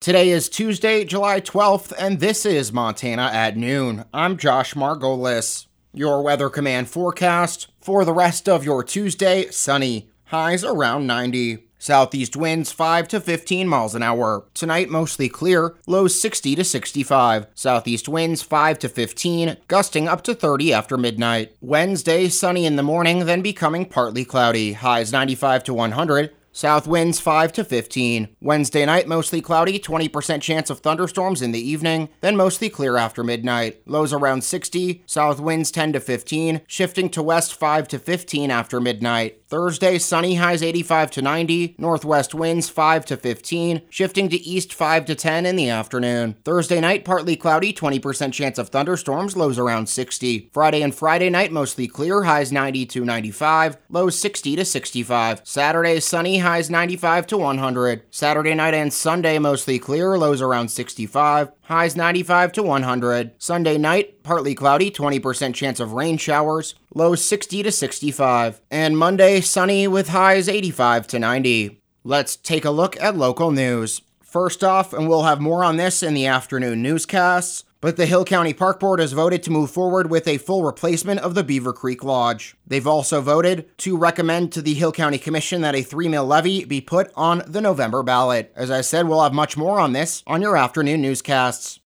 Today is Tuesday, July 12th, and this is Montana at Noon. I'm Josh Margolis. Your Weather Command forecast for the rest of your Tuesday, sunny. Highs around 90. Southeast winds 5 to 15 miles an hour. Tonight, mostly clear, lows 60 to 65. Southeast winds 5 to 15, gusting up to 30 after midnight. Wednesday, sunny in the morning, then becoming partly cloudy. Highs 95 to 100. South winds 5 to 15. Wednesday night, mostly cloudy, 20% chance of thunderstorms in the evening, then mostly clear after midnight. Lows around 60, south winds 10 to 15, shifting to west 5 to 15 after midnight. Thursday, sunny, highs 85 to 90, northwest winds 5 to 15, shifting to east 5 to 10 in the afternoon. Thursday night, partly cloudy, 20% chance of thunderstorms, lows around 60. Friday and Friday night, mostly clear, highs 90 to 95, lows 60 to 65. Saturday, sunny, highs 95 to 100. Saturday night and Sunday, mostly clear, lows around 65. Highs 95 to 100. Sunday night, partly cloudy, 20% chance of rain showers, lows 60 to 65. And Monday, sunny with highs 85 to 90. Let's take a look at local news. First off, and we'll have more on this in the afternoon newscasts, but the Hill County Park Board has voted to move forward with a full replacement of the Beaver Creek Lodge. They've also voted to recommend to the Hill County Commission that a 3 mil levy be put on the November ballot. As I said, we'll have much more on this on your afternoon newscasts.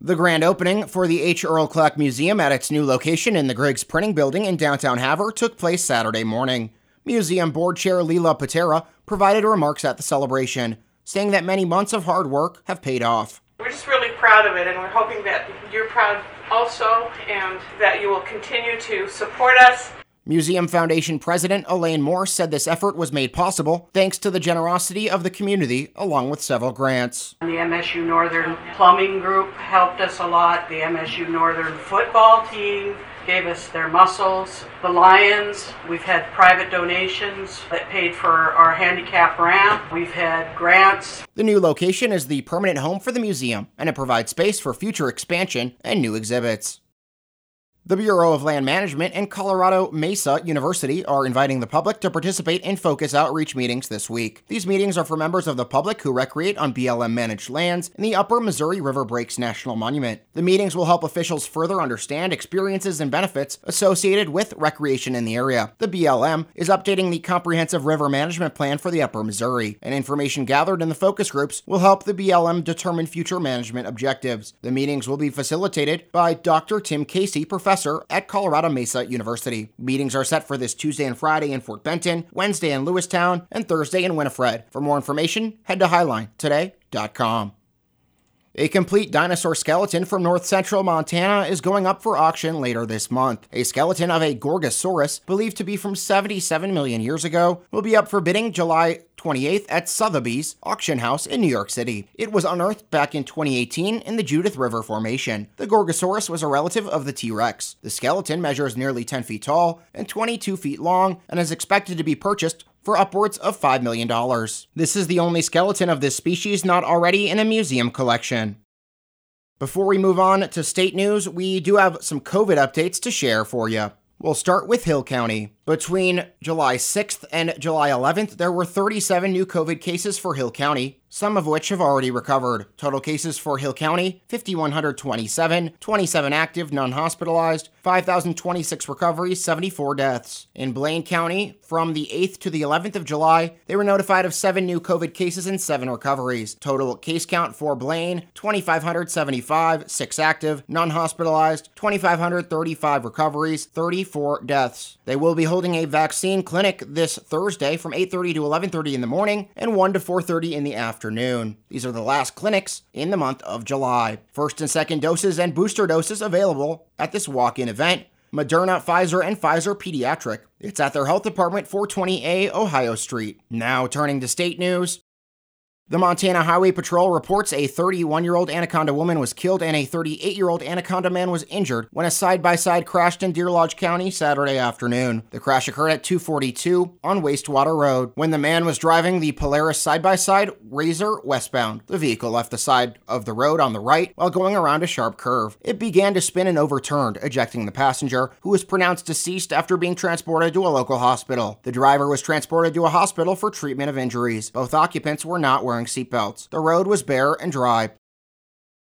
The grand opening for the H. Earl Clack Museum at its new location in the Griggs Printing Building in downtown Haver took place Saturday morning. Museum Board Chair Lila Patera provided remarks at the celebration, saying that many months of hard work have paid off. We're just really proud of it, and we're hoping that you're proud also and that you will continue to support us. Museum Foundation President Elaine Moore said this effort was made possible thanks to the generosity of the community, along with several grants. The MSU Northern Plumbing Group helped us a lot. The MSU Northern football team gave us their muscles. The Lions, we've had private donations that paid for our handicap ramp. We've had grants. The new location is the permanent home for the museum, and it provides space for future expansion and new exhibits. The Bureau of Land Management and Colorado Mesa University are inviting the public to participate in focus outreach meetings this week. These meetings are for members of the public who recreate on BLM-managed lands in the Upper Missouri River Breaks National Monument. The meetings will help officials further understand experiences and benefits associated with recreation in the area. The BLM is updating the Comprehensive River Management Plan for the Upper Missouri, and information gathered in the focus groups will help the BLM determine future management objectives. The meetings will be facilitated by Dr. Tim Casey, professor at Colorado Mesa University. Meetings are set for this Tuesday and Friday in Fort Benton, Wednesday in Lewistown, and Thursday in Winifred. For more information, head to HighlineToday.com. A complete dinosaur skeleton from north central Montana is going up for auction later this month. A skeleton of a Gorgosaurus, believed to be from 77 million years ago, will be up for bidding July 28th at Sotheby's Auction House in New York City. It was unearthed back in 2018 in the Judith River Formation. The Gorgosaurus was a relative of the T-Rex. The skeleton measures nearly 10 feet tall and 22 feet long and is expected to be purchased for upwards of $5 million. This is the only skeleton of this species not already in a museum collection. Before we move on to state news, we do have some COVID updates to share for you. We'll start with Hill County. Between July 6th and July 11th, there were 37 new COVID cases for Hill County, some of which have already recovered. Total cases for Hill County, 5,127, 27 active, none hospitalized, 5,026 recoveries, 74 deaths. In Blaine County, from the 8th to the 11th of July, they were notified of 7 new COVID cases and 7 recoveries. Total case count for Blaine, 2,575, 6 active, none hospitalized, 2,535 recoveries, 34 deaths. They will be holding a vaccine clinic this Thursday from 8:30 to 11:30 in the morning and 1 to 4:30 in the afternoon. These are the last clinics in the month of July. First and second doses and booster doses available at this walk-in event. Moderna, Pfizer, and Pfizer Pediatric. It's at their health department, 420A Ohio Street. Now turning to state news. The Montana Highway Patrol reports a 31-year-old anaconda woman was killed and a 38-year-old anaconda man was injured when a side-by-side crashed in Deer Lodge County Saturday afternoon. The crash occurred at 242 on Wastewater Road when the man was driving the Polaris side-by-side Razor westbound. The vehicle left the side of the road on the right while going around a sharp curve. It began to spin and overturned, ejecting the passenger, who was pronounced deceased after being transported to a local hospital. The driver was transported to a hospital for treatment of injuries. Both occupants were not wearing wearing seatbelts. The road was bare and dry.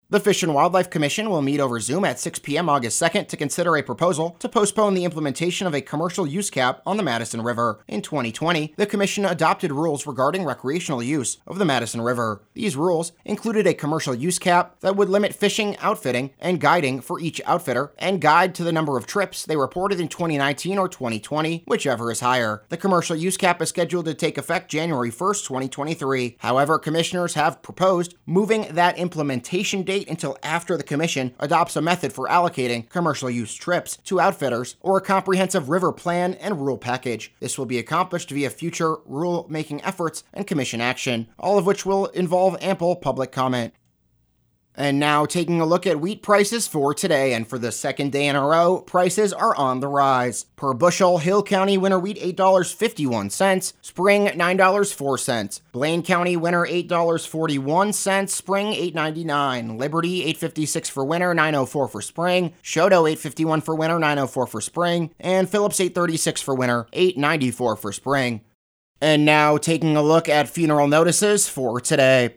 The Fish and Wildlife Commission will meet over Zoom at 6 p.m. August 2nd to consider a proposal to postpone the implementation of a commercial use cap on the Madison River. In 2020, the Commission adopted rules regarding recreational use of the Madison River. These rules included a commercial use cap that would limit fishing, outfitting, and guiding for each outfitter and guide to the number of trips they reported in 2019 or 2020, whichever is higher. The commercial use cap is scheduled to take effect January 1st, 2023. However, commissioners have proposed moving that implementation date until after the Commission adopts a method for allocating commercial use trips to outfitters or a comprehensive river plan and rule package. This will be accomplished via future rule-making efforts and Commission action, all of which will involve ample public comment. And now taking a look at wheat prices for today, and for the second day in a row, prices are on the rise. Per bushel, Hill County winter wheat $8.51, spring $9.04, Blaine County winter $8.41, spring $8.99, Liberty $8.56 for winter, $9.04 for spring, Shodo $8.51 for winter, $9.04 for spring, and Phillips $8.36 for winter, $8.94 for spring. And now taking a look at funeral notices for today.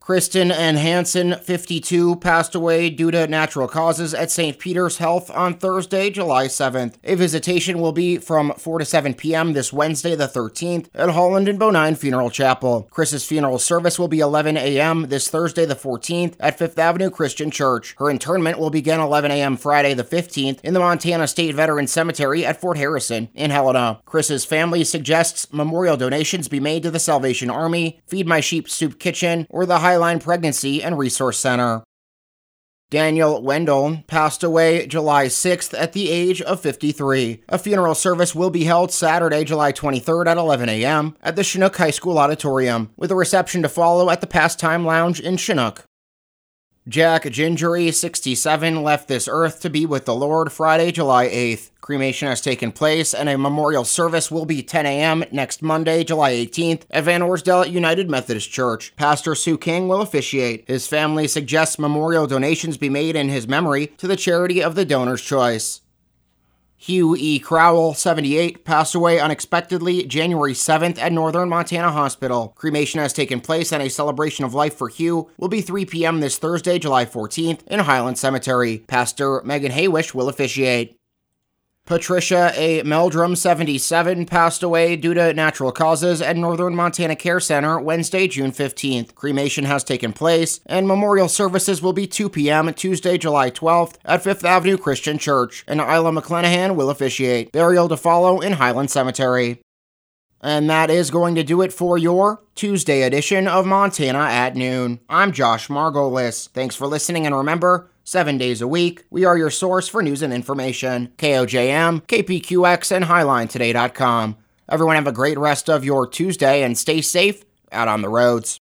Kristen and Hansen, 52, passed away due to natural causes at St. Peter's Health on Thursday, July 7th. A visitation will be from 4 to 7 p.m. this Wednesday, the 13th, at Holland and Bonine Funeral Chapel. Chris's funeral service will be 11 a.m. this Thursday, the 14th, at 5th Avenue Christian Church. Her interment will begin 11 a.m. Friday, the 15th, in the Montana State Veterans Cemetery at Fort Harrison in Helena. Chris's family suggests memorial donations be made to the Salvation Army, Feed My Sheep Soup Kitchen, or the High Line Pregnancy and Resource Center. Daniel Wendell passed away July 6th at the age of 53. A funeral service will be held Saturday, July 23rd at 11 a.m. at the Chinook High School Auditorium, with a reception to follow at the Pastime Lounge in Chinook. Jack Gingery, 67, left this earth to be with the Lord Friday, July 8th. Cremation has taken place, and a memorial service will be 10 a.m. next Monday, July 18th, at Van Orsdale United Methodist Church. Pastor Sue King will officiate. His family suggests memorial donations be made in his memory to the charity of the donor's choice. Hugh E. Crowell, 78, passed away unexpectedly January 7th at Northern Montana Hospital. Cremation has taken place, and a celebration of life for Hugh will be 3 p.m. this Thursday, July 14th, in Highland Cemetery. Pastor Megan Haywish will officiate. Patricia A. Meldrum, 77, passed away due to natural causes at Northern Montana Care Center Wednesday, June 15th. Cremation has taken place, and memorial services will be 2 p.m. Tuesday, July 12th at 5th Avenue Christian Church, and Isla McClenahan will officiate. Burial to follow in Highland Cemetery. And that is going to do it for your Tuesday edition of Montana at Noon. I'm Josh Margolis. Thanks for listening, and remember, 7 days a week, we are your source for news and information. KOJM, KPQX, and HighlineToday.com. Everyone have a great rest of your Tuesday and stay safe out on the roads.